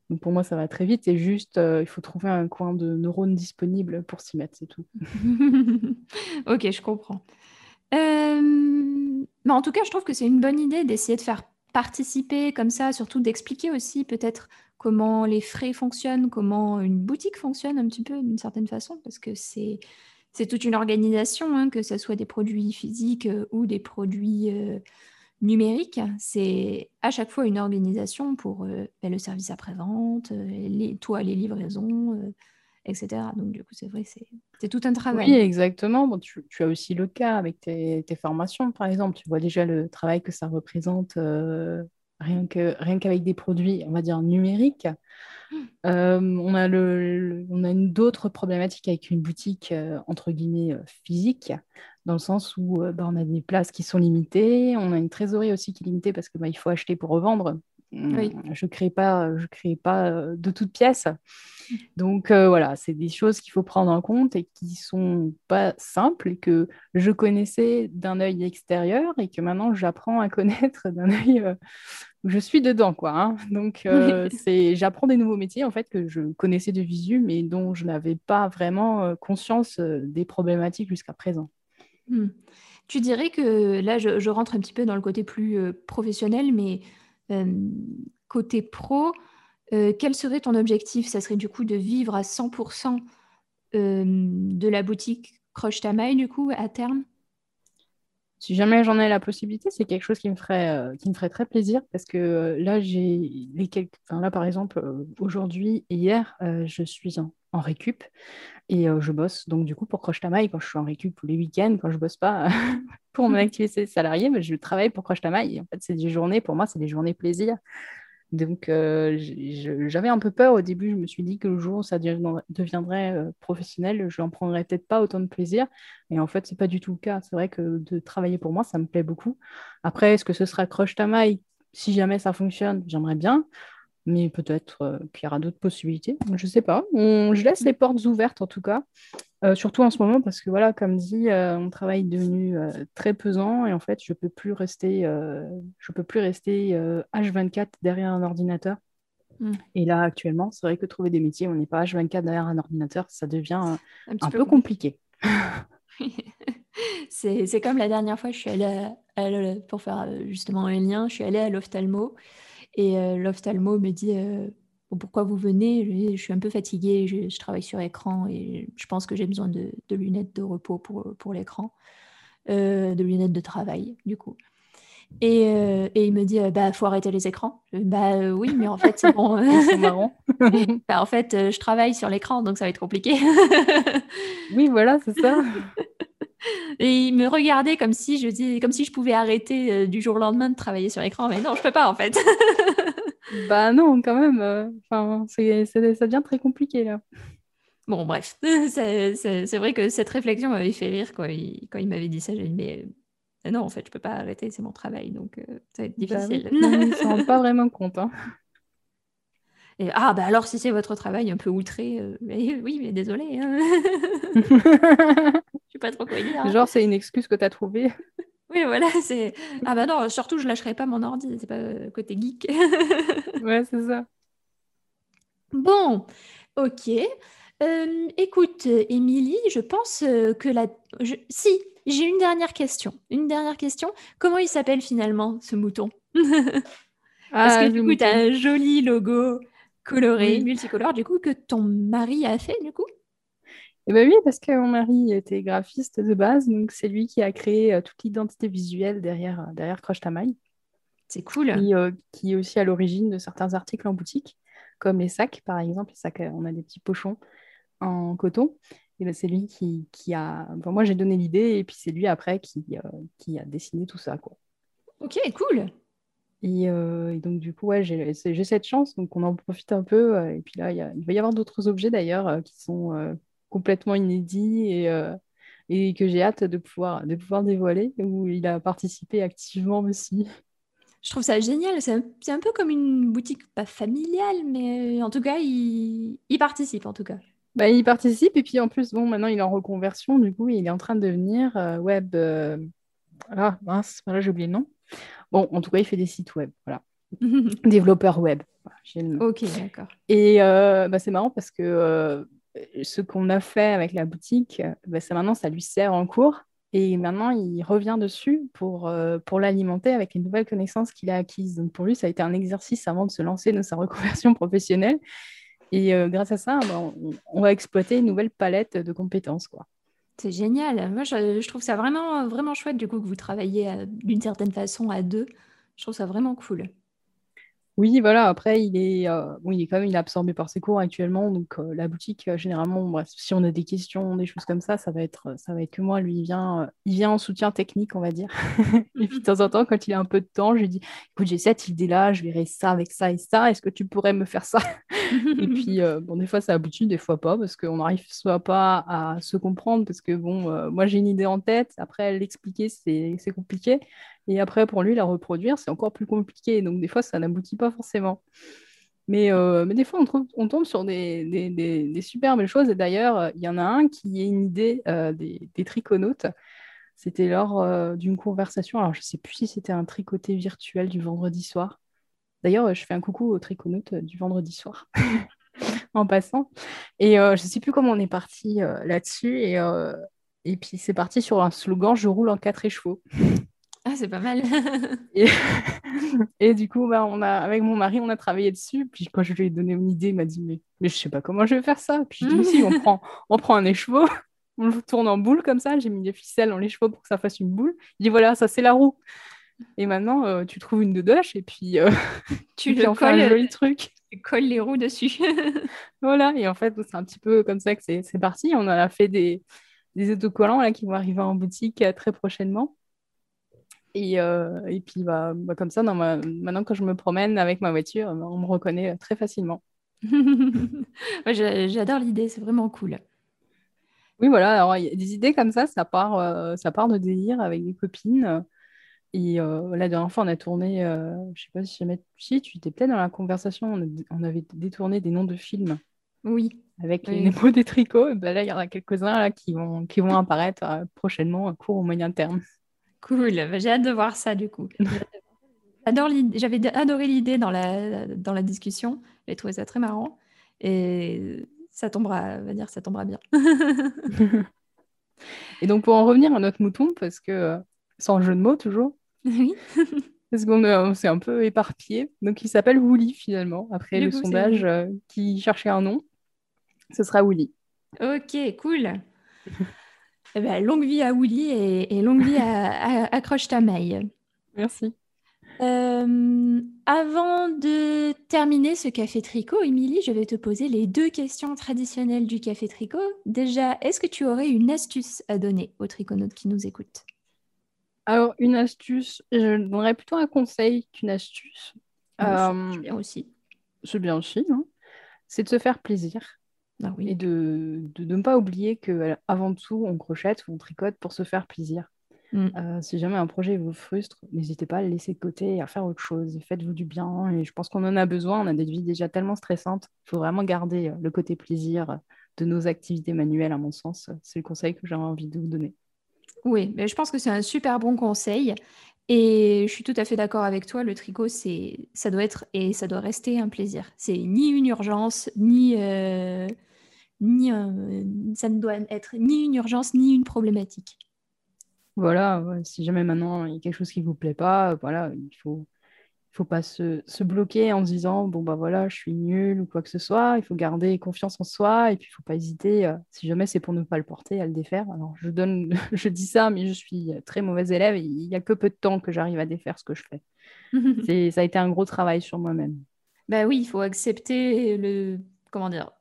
Donc pour moi, ça va très vite. Et juste, il faut trouver un coin de neurones disponible pour s'y mettre, c'est tout. Ok, je comprends. Non, en tout cas, je trouve que c'est une bonne idée d'essayer de faire participer comme ça, surtout d'expliquer aussi peut-être comment les frais fonctionnent, comment une boutique fonctionne un petit peu d'une certaine façon, parce que c'est toute une organisation, hein, que ce soit des produits physiques ou des produits numériques. C'est à chaque fois une organisation pour le service après-vente, les livraisons, etc. Donc du coup, c'est vrai, c'est tout un travail. Oui, exactement. Bon, tu as aussi le cas avec tes formations, par exemple. Tu vois déjà le travail que ça représente, rien qu'avec des produits, on va dire, numériques. On a d'autres problématiques avec une boutique, entre guillemets, physique, dans le sens où on a des places qui sont limitées, on a une trésorerie aussi qui est limitée, parce que il faut acheter pour revendre. Oui. Je crée pas de toutes pièces. Donc c'est des choses qu'il faut prendre en compte et qui sont pas simples, et que je connaissais d'un œil extérieur et que maintenant j'apprends à connaître d'un œil où je suis dedans, quoi, hein. Donc j'apprends des nouveaux métiers en fait que je connaissais de visu, mais dont je n'avais pas vraiment conscience des problématiques jusqu'à présent. Mmh. Tu dirais que là je rentre un petit peu dans le côté plus professionnel, mais côté pro, quel serait ton objectif? Ça serait du coup de vivre à 100% de la boutique Crochetamaille du coup à terme? Si jamais j'en ai la possibilité, c'est quelque chose qui me ferait très plaisir, parce que là, par exemple, aujourd'hui et hier, je suis en récup et je bosse donc du coup pour Crochetamaille quand je suis en récup, les week-ends quand je bosse pas pour mon activité salariée, mais je travaille pour Crochetamaille. En fait, c'est des journées, pour moi, c'est des journées plaisir. Donc, j'avais un peu peur au début. Je me suis dit que le jour où ça deviendrait professionnel, je n'en prendrais peut-être pas autant de plaisir. Et en fait, ce n'est pas du tout le cas. C'est vrai que de travailler pour moi, ça me plaît beaucoup. Après, est-ce que ce sera Crochetamaille ? Si jamais ça fonctionne, j'aimerais bien. Mais peut-être qu'il y aura d'autres possibilités. Je ne sais pas. Je laisse les portes ouvertes, en tout cas. Surtout en ce moment, parce que, voilà, comme dit, mon travail est devenu très pesant. Et en fait, je ne peux plus rester, H24 derrière un ordinateur. Et là, actuellement, c'est vrai que trouver des métiers où on n'est pas H24 derrière un ordinateur, ça devient un peu compliqué. C'est comme la dernière fois, je suis allée pour faire justement un lien, je suis allée à l'ophtalmo. Et l'ophtalmo me dit pourquoi vous venez, je suis un peu fatiguée, je travaille sur écran et je pense que j'ai besoin de lunettes de repos pour l'écran, de lunettes de travail du coup. Et il me dit faut arrêter les écrans. Oui, mais en fait c'est bon. C'est marrant. En fait je travaille sur l'écran donc ça va être compliqué. Oui voilà c'est ça. Et il me regardait comme si je pouvais arrêter du jour au lendemain de travailler sur l'écran. Mais non, je peux pas, en fait. Bah non, quand même. Enfin, ça devient très compliqué, là. Bon, bref. C'est vrai que cette réflexion m'avait fait rire quand il m'avait dit ça. J'ai dit, mais non, en fait, je peux pas arrêter. C'est mon travail, donc ça va être difficile. Bah, non, ils ne s'en rendent pas vraiment compte, hein. Et, alors, si c'est votre travail un peu outré, oui, mais désolé. Hein. Je ne sais pas trop quoi dire. Genre, c'est une excuse que tu as trouvée. Oui, voilà, c'est... non, surtout, je ne lâcherai pas mon ordi, c'est pas côté geek. Ouais, c'est ça. Bon, ok. Écoute, Émilie, je pense que la... Si, j'ai une dernière question. Comment il s'appelle finalement, ce mouton? Parce que du coup, tu as un joli logo coloré, multicolore, du coup, que ton mari a fait, du coup. Eh bien oui, parce que mon mari était graphiste de base, donc c'est lui qui a créé toute l'identité visuelle derrière Crochetamaille. C'est cool. Et, qui est aussi à l'origine de certains articles en boutique, comme les sacs, par exemple. Les sacs, on a des petits pochons en coton. Et ben, c'est lui qui a... Bon, moi, j'ai donné l'idée, et puis c'est lui, après, qui a dessiné tout ça, quoi. Ok, cool. Et donc, du coup, ouais, j'ai cette chance, donc on en profite un peu. Et puis là, il va y avoir d'autres objets, d'ailleurs, qui sont complètement inédits et que j'ai hâte de pouvoir dévoiler, où il a participé activement aussi. Je trouve ça génial. C'est un peu comme une boutique, pas familiale, mais en tout cas, il participe, en tout cas. Bah, il participe, et puis en plus, bon, maintenant, il est en reconversion, du coup, il est en train de devenir web... Ah, mince, là, j'ai oublié le nom. Bon, en tout cas, il fait des sites web, voilà. Développeur web. Ok, d'accord. Et c'est marrant parce que ce qu'on a fait avec la boutique, maintenant, ça lui sert en cours. Et maintenant, il revient dessus pour l'alimenter avec les nouvelles connaissances qu'il a acquises. Donc, pour lui, ça a été un exercice avant de se lancer dans sa reconversion professionnelle. Et grâce à ça, on va exploiter une nouvelle palette de compétences, quoi. C'est génial. Moi, je trouve ça vraiment, vraiment chouette, du coup, que vous travaillez d'une certaine façon à deux. Je trouve ça vraiment cool. Oui, voilà. Après, il est absorbé par ses cours actuellement. Donc, la boutique, généralement, bref, si on a des questions, des choses comme ça, ça va être que moi. Lui, il vient en soutien technique, on va dire. Et puis, de temps en temps, quand il a un peu de temps, je lui dis, écoute, j'ai cette idée-là, je verrai ça avec ça et ça. Est-ce que tu pourrais me faire ça? Et puis, des fois, ça aboutit, des fois pas, parce qu'on n'arrive soit pas à se comprendre, parce que, moi, j'ai une idée en tête. Après, l'expliquer, c'est compliqué. Et après, pour lui, la reproduire, c'est encore plus compliqué. Donc, des fois, ça n'aboutit pas forcément. Mais des fois, on tombe sur des super belles choses. Et d'ailleurs, il y en a un qui est une idée des Triconautes. C'était lors d'une conversation. Alors, je ne sais plus si c'était un tricoté virtuel du vendredi soir. D'ailleurs, je fais un coucou aux Triconautes du vendredi soir. En passant. Et je ne sais plus comment on est parti là-dessus. Et puis, c'est parti sur un slogan « Je roule en 4 échevaux ». Ah, c'est pas mal. Et du coup, avec mon mari, on a travaillé dessus. Puis quand je lui ai donné une idée, il m'a dit, mais je sais pas comment je vais faire ça. Puis je lui ai dit, si, on prend un écheveau, on le tourne en boule comme ça. J'ai mis des ficelles dans l'écheveau pour que ça fasse une boule. Il dit, voilà, ça, c'est la roue. Et maintenant, tu trouves une dodoche et puis tu colles un joli truc. Tu colles les roues dessus. Voilà, et en fait, c'est un petit peu comme ça que c'est parti. On en a fait des autocollants là, qui vont arriver en boutique très prochainement. Et puis bah, comme ça, maintenant quand je me promène avec ma voiture, on me reconnaît très facilement. J'adore l'idée, c'est vraiment cool. Oui, voilà, alors il y a des idées comme ça, ça part de délire avec des copines. Et la dernière fois, on a tourné, je sais pas si tu étais peut-être dans la conversation, on avait détourné des noms de films. Oui. Avec les mots des tricots, ben là, il y en a quelques-uns là, qui vont apparaître prochainement à court ou moyen terme. Cool, ben, j'ai hâte de voir ça du coup. J'avais adoré l'idée dans la discussion, j'ai trouvé ça très marrant et ça tombera bien. Et donc pour en revenir à notre mouton, parce que sans jeu de mots toujours, oui. Parce qu'on s'est un peu éparpillé, donc il s'appelle Wooly finalement, après du le coup, sondage qui cherchait un nom, ce sera Wooly. Ok, cool. Eh ben, longue vie à Wooly et longue vie à Crochetamaille. Merci. Avant de terminer ce Café Tricot, Émilie, je vais te poser les deux questions traditionnelles du Café Tricot. Déjà, est-ce que tu aurais une astuce à donner aux triconautes qui nous écoutent? Alors, une astuce, je donnerais plutôt un conseil qu'une astuce. C'est bien aussi. C'est bien aussi, hein. C'est de se faire plaisir. Ah oui. Et de ne pas oublier qu'avant tout, on crochette ou on tricote pour se faire plaisir. Mm. Si jamais un projet vous frustre, n'hésitez pas à le laisser de côté et à faire autre chose. Faites-vous du bien. Et je pense qu'on en a besoin. On a des vies déjà tellement stressantes. Il faut vraiment garder le côté plaisir de nos activités manuelles, à mon sens. C'est le conseil que j'aurais envie de vous donner. Oui, mais je pense que c'est un super bon conseil. Et je suis tout à fait d'accord avec toi, le tricot, ça doit être et ça doit rester un plaisir. C'est ni une urgence, ça ne doit être ni une urgence, ni une problématique. Voilà, ouais, si jamais maintenant il y a quelque chose qui ne vous plaît pas, voilà, il faut pas se bloquer en se disant « bon bah voilà, je suis nulle » ou quoi que ce soit. Il faut garder confiance en soi et puis il ne faut pas hésiter, si jamais c'est pour ne pas le porter, à le défaire. Alors je dis ça, mais je suis très mauvaise élève, il n'y a que peu de temps que j'arrive à défaire ce que je fais. Ça a été un gros travail sur moi-même. Bah oui, il faut accepter le... Comment dire ?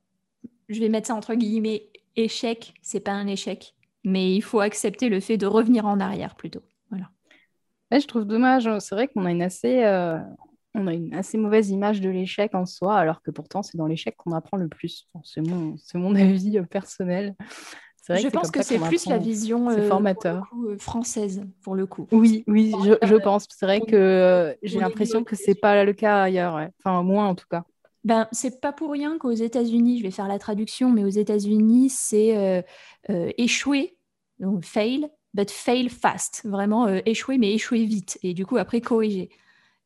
Je vais mettre ça entre guillemets « échec », c'est pas un échec, mais il faut accepter le fait de revenir en arrière plutôt. Voilà. Ouais, je trouve dommage, c'est vrai qu'on a une assez mauvaise image de l'échec en soi, alors que pourtant c'est dans l'échec qu'on apprend le plus. Bon, c'est mon avis personnel. C'est vrai je pense que c'est plus la vision formateur. Pour le coup, française, pour le coup. Oui, je pense. C'est vrai que j'ai l'impression que c'est pas le cas ailleurs, ouais. Enfin moins en tout cas. Ben, c'est pas pour rien qu'aux États-Unis, je vais faire la traduction, mais aux États-Unis, c'est échouer, donc fail, but fail fast. Vraiment échouer, mais échouer vite. Et du coup, après, corriger.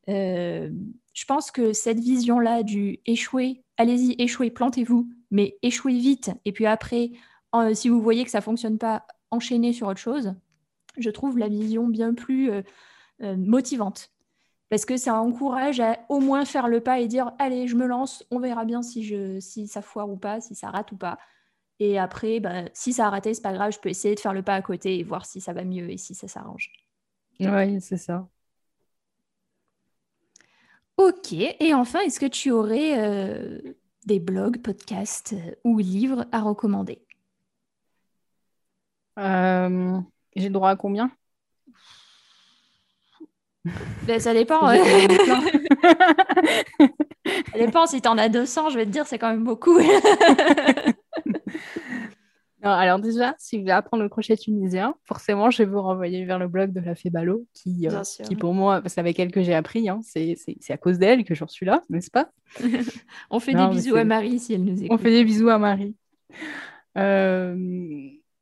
Je pense que cette vision-là du échouer, allez-y, échouer, plantez-vous, mais échouer vite. Et puis après, si vous voyez que ça ne fonctionne pas, enchaînez sur autre chose. Je trouve la vision bien plus motivante. Parce que ça encourage à au moins faire le pas et dire « Allez, je me lance, on verra bien si ça foire ou pas, si ça rate ou pas. » Et après, ben, si ça a raté, c'est pas grave, je peux essayer de faire le pas à côté et voir si ça va mieux et si ça s'arrange. Oui, c'est ça. Ok, et enfin, est-ce que tu aurais des blogs, podcasts ou livres à recommander? J'ai le droit à combien? Ben, ça dépend. Ça dépend, si t'en as 200, je vais te dire, c'est quand même beaucoup. Non, alors déjà, si vous voulez apprendre le crochet tunisien, forcément, je vais vous renvoyer vers le blog de la Fébalo, qui pour moi, c'est avec elle que j'ai appris, hein, c'est à cause d'elle que j'en suis là, n'est-ce pas? On fait des bisous à Marie si elle nous écoute. On fait des bisous à Marie.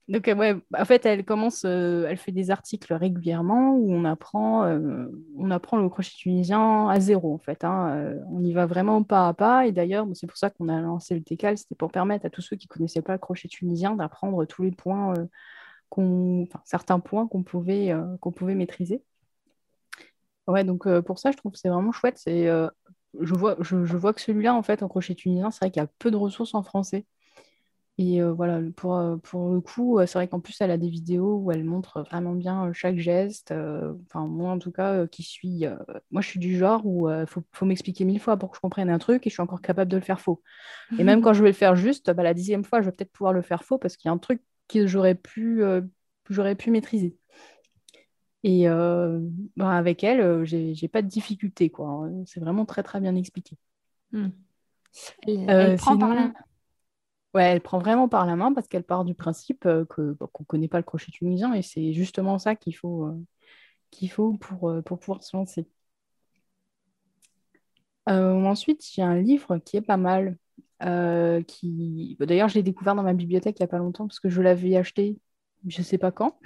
Donc, ouais, en fait, elle fait des articles régulièrement où on apprend le crochet tunisien à zéro, en fait. Hein. On y va vraiment pas à pas. Et d'ailleurs, c'est pour ça qu'on a lancé le TECAL, c'était pour permettre à tous ceux qui ne connaissaient pas le crochet tunisien d'apprendre tous les points, certains points qu'on pouvait maîtriser. Ouais, donc pour ça, je trouve que c'est vraiment chouette. Je vois que celui-là, en fait, en crochet tunisien, c'est vrai qu'il y a peu de ressources en français. Et voilà, pour le coup, c'est vrai qu'en plus, elle a des vidéos où elle montre vraiment bien chaque geste. Enfin, moi, en tout cas, moi, je suis du genre où il faut m'expliquer 1000 fois pour que je comprenne un truc et je suis encore capable de le faire faux. Et même quand je vais le faire juste, bah, la 10e fois, je vais peut-être pouvoir le faire faux parce qu'il y a un truc que j'aurais pu maîtriser. Et avec elle, j'ai pas de difficulté, quoi. C'est vraiment très, très bien expliqué. Mmh. Elle prend par la main. Ouais, elle prend vraiment par la main parce qu'elle part du principe qu'on connaît pas le crochet tunisien et c'est justement ça qu'il faut pour pouvoir se lancer. Ensuite, il y a un livre qui est pas mal. D'ailleurs, je l'ai découvert dans ma bibliothèque il n'y a pas longtemps parce que je l'avais acheté je ne sais pas quand.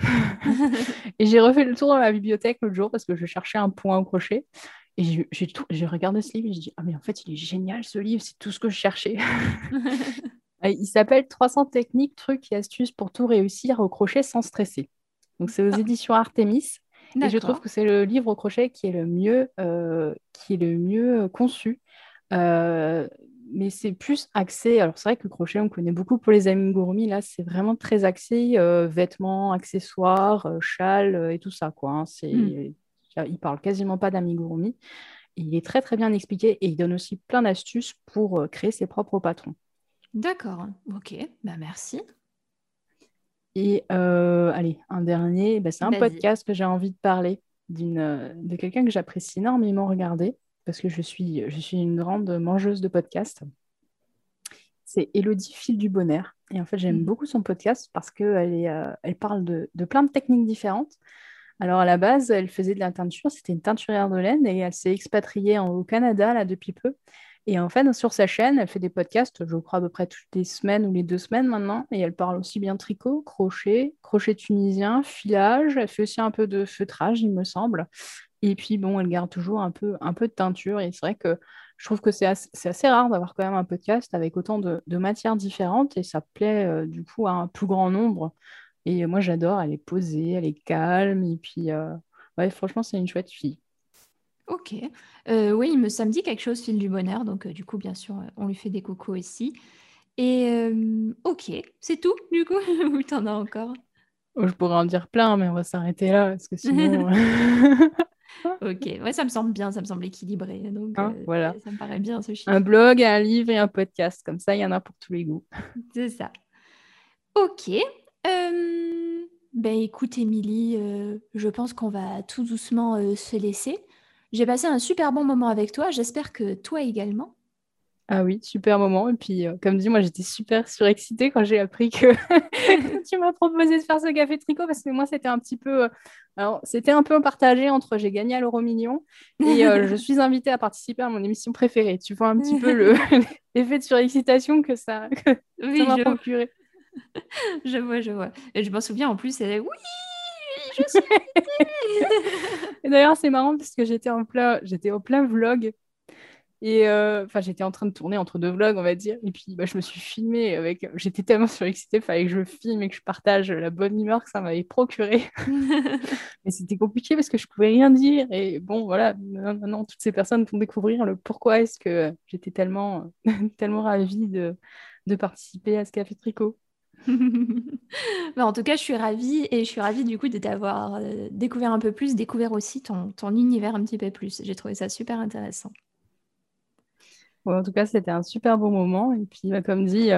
Et j'ai refait le tour dans ma bibliothèque l'autre jour parce que je cherchais un point au crochet. Et j'ai regardé ce livre et je dis « Ah mais en fait, il est génial ce livre, c'est tout ce que je cherchais. » Il s'appelle « 300 techniques, trucs et astuces pour tout réussir au crochet sans stresser ». Donc c'est aux éditions Artemis. D'accord. Et je trouve que c'est le livre au crochet qui est le mieux conçu. Mais c'est plus axé, alors c'est vrai que le crochet on connaît beaucoup pour les amigurumis, là c'est vraiment très axé vêtements, accessoires, châles et tout ça quoi, hein. Il parle quasiment pas d'amigurumi, il est très très bien expliqué et il donne aussi plein d'astuces pour créer ses propres patrons. D'accord, ok, bah merci. Et allez, un dernier, bah, c'est un podcast que j'ai envie de parler de quelqu'un que j'apprécie énormément regarder. Parce que je suis une grande mangeuse de podcasts. C'est Élodie Fil du Bonheur. Et en fait, j'aime beaucoup son podcast parce qu'elle elle parle de plein de techniques différentes. Alors, à la base, elle faisait de la teinture. C'était une teinturière de laine et elle s'est expatriée au Canada là, depuis peu. Et en fait, sur sa chaîne, elle fait des podcasts, je crois, à peu près toutes les semaines ou les 2 semaines maintenant. Et elle parle aussi bien tricot, crochet tunisien, filage. Elle fait aussi un peu de feutrage, il me semble. Et puis, bon, elle garde toujours un peu de teinture. Et c'est vrai que je trouve que c'est assez rare d'avoir quand même un podcast avec autant de matières différentes. Et ça plaît, du coup, à un plus grand nombre. Et moi, j'adore. Elle est posée, elle est calme. Et puis, ouais, franchement, c'est une chouette fille. Ok. Oui, ça me dit quelque chose, Fil du Bonheur. Donc, du coup, bien sûr, on lui fait des cocos ici. Et ok, c'est tout, du coup. Ou t'en as encore? Je pourrais en dire plein, mais on va s'arrêter là. Parce que sinon... Ok, ouais, ça me semble bien, ça me semble équilibré. Donc, voilà. Ça me paraît bien ce chiffre. Un blog, un livre et un podcast, comme ça, il y en a pour tous les goûts. C'est ça. Ok. Écoute, Émilie, je pense qu'on va tout doucement se laisser. J'ai passé un super bon moment avec toi, j'espère que toi également. Ah oui, super moment. Et puis, comme dit, moi, j'étais super surexcitée quand j'ai appris que tu m'as proposé de faire ce café tricot parce que moi, c'était un petit peu... Alors, c'était un peu partagé entre j'ai gagné à l'euro-million et je suis invitée à participer à mon émission préférée. Tu vois un petit peu l'effet de surexcitation que ça m'a procuré. Je vois. Et je m'en souviens en plus, elle est... Oui, je suis invitée. Et d'ailleurs, c'est marrant parce que j'étais au plein vlog. Et j'étais en train de tourner entre 2 vlogs, on va dire. Et puis, je me suis filmée avec... J'étais tellement surexcitée, il fallait que je filme et que je partage la bonne humeur que ça m'avait procurée. Mais c'était compliqué parce que je pouvais rien dire. Et bon, voilà, maintenant, toutes ces personnes vont découvrir le pourquoi est-ce que j'étais tellement, tellement ravie de participer à ce Café Tricot. En tout cas, je suis ravie. Et je suis ravie, du coup, de t'avoir découvert un peu plus, découvert aussi ton univers un petit peu plus. J'ai trouvé ça super intéressant. En tout cas, c'était un super beau moment. Et puis, comme dit,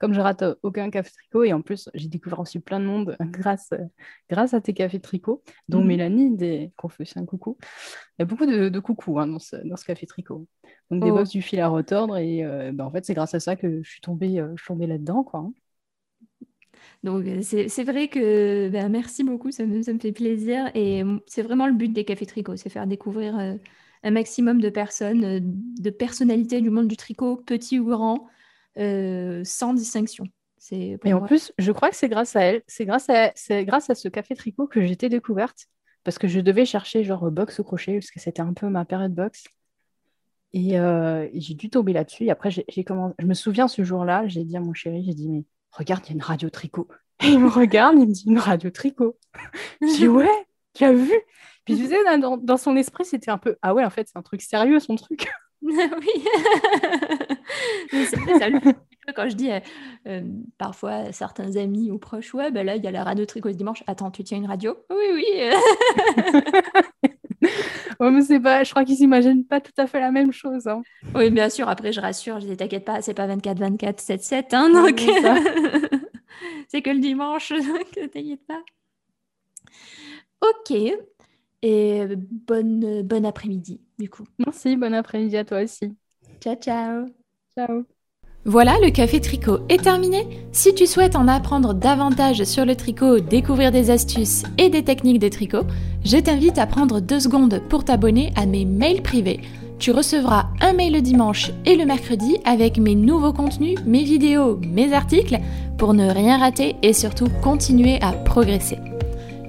comme je rate aucun café tricot, et en plus, j'ai découvert aussi plein de monde grâce à tes cafés tricot, dont Mélanie, qu'on fait aussi un coucou. Il y a beaucoup de coucou hein, dans ce café tricot. Donc, des box du fil à retordre. Et en fait, c'est grâce à ça que je suis tombée là-dedans. Quoi, hein. Donc, c'est vrai que merci beaucoup. Ça me fait plaisir. Et c'est vraiment le but des cafés tricot, c'est faire découvrir... un maximum de personnes, de personnalités du monde du tricot, petit ou grand, sans distinction. Plus, je crois que c'est grâce à elle, c'est grâce à ce café tricot que j'étais découverte, parce que je devais chercher genre box au crochet, parce que c'était un peu ma période box. Et j'ai dû tomber là-dessus. Et après, j'ai commencé... je me souviens ce jour-là, j'ai dit à mon chéri, mais regarde, il y a une radio tricot. Et il me regarde, il me dit, une radio tricot. Je dis, ouais, tu as vu? Puis tu sais, dans son esprit, c'était un peu « Ah ouais, en fait, c'est un truc sérieux, son truc !» Oui, ça lui fait un petit peu quand je dis parfois à certains amis ou proches « Ouais, là, il y a la radio tricot ce dimanche. Attends, tu tiens une radio ?»« Oui. » Ouais, mais c'est pas, je crois qu'ils s'imaginent pas tout à fait la même chose. Hein. Oui, bien sûr. Après, je rassure, je dis « T'inquiète pas, c'est pas 24/7/7. Hein, » donc... c'est que le dimanche, donc t'inquiète pas. Ok. et bon après-midi du coup. Merci, bon après-midi à toi aussi. Ciao, ciao. Ciao. Voilà, le Café Tricot est terminé. Si tu souhaites en apprendre davantage sur le tricot, découvrir des astuces et des techniques de tricot, je t'invite à prendre 2 secondes pour t'abonner à mes mails privés. Tu recevras un mail le dimanche et le mercredi avec mes nouveaux contenus, mes vidéos, mes articles, pour ne rien rater et surtout continuer à progresser.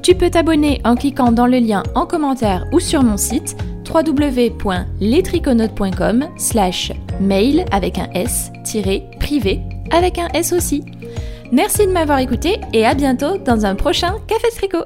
Tu peux t'abonner en cliquant dans le lien en commentaire ou sur mon site www.lestriconautes.com/mail avec un S-privé avec un S aussi. Merci de m'avoir écouté et à bientôt dans un prochain Café Tricot.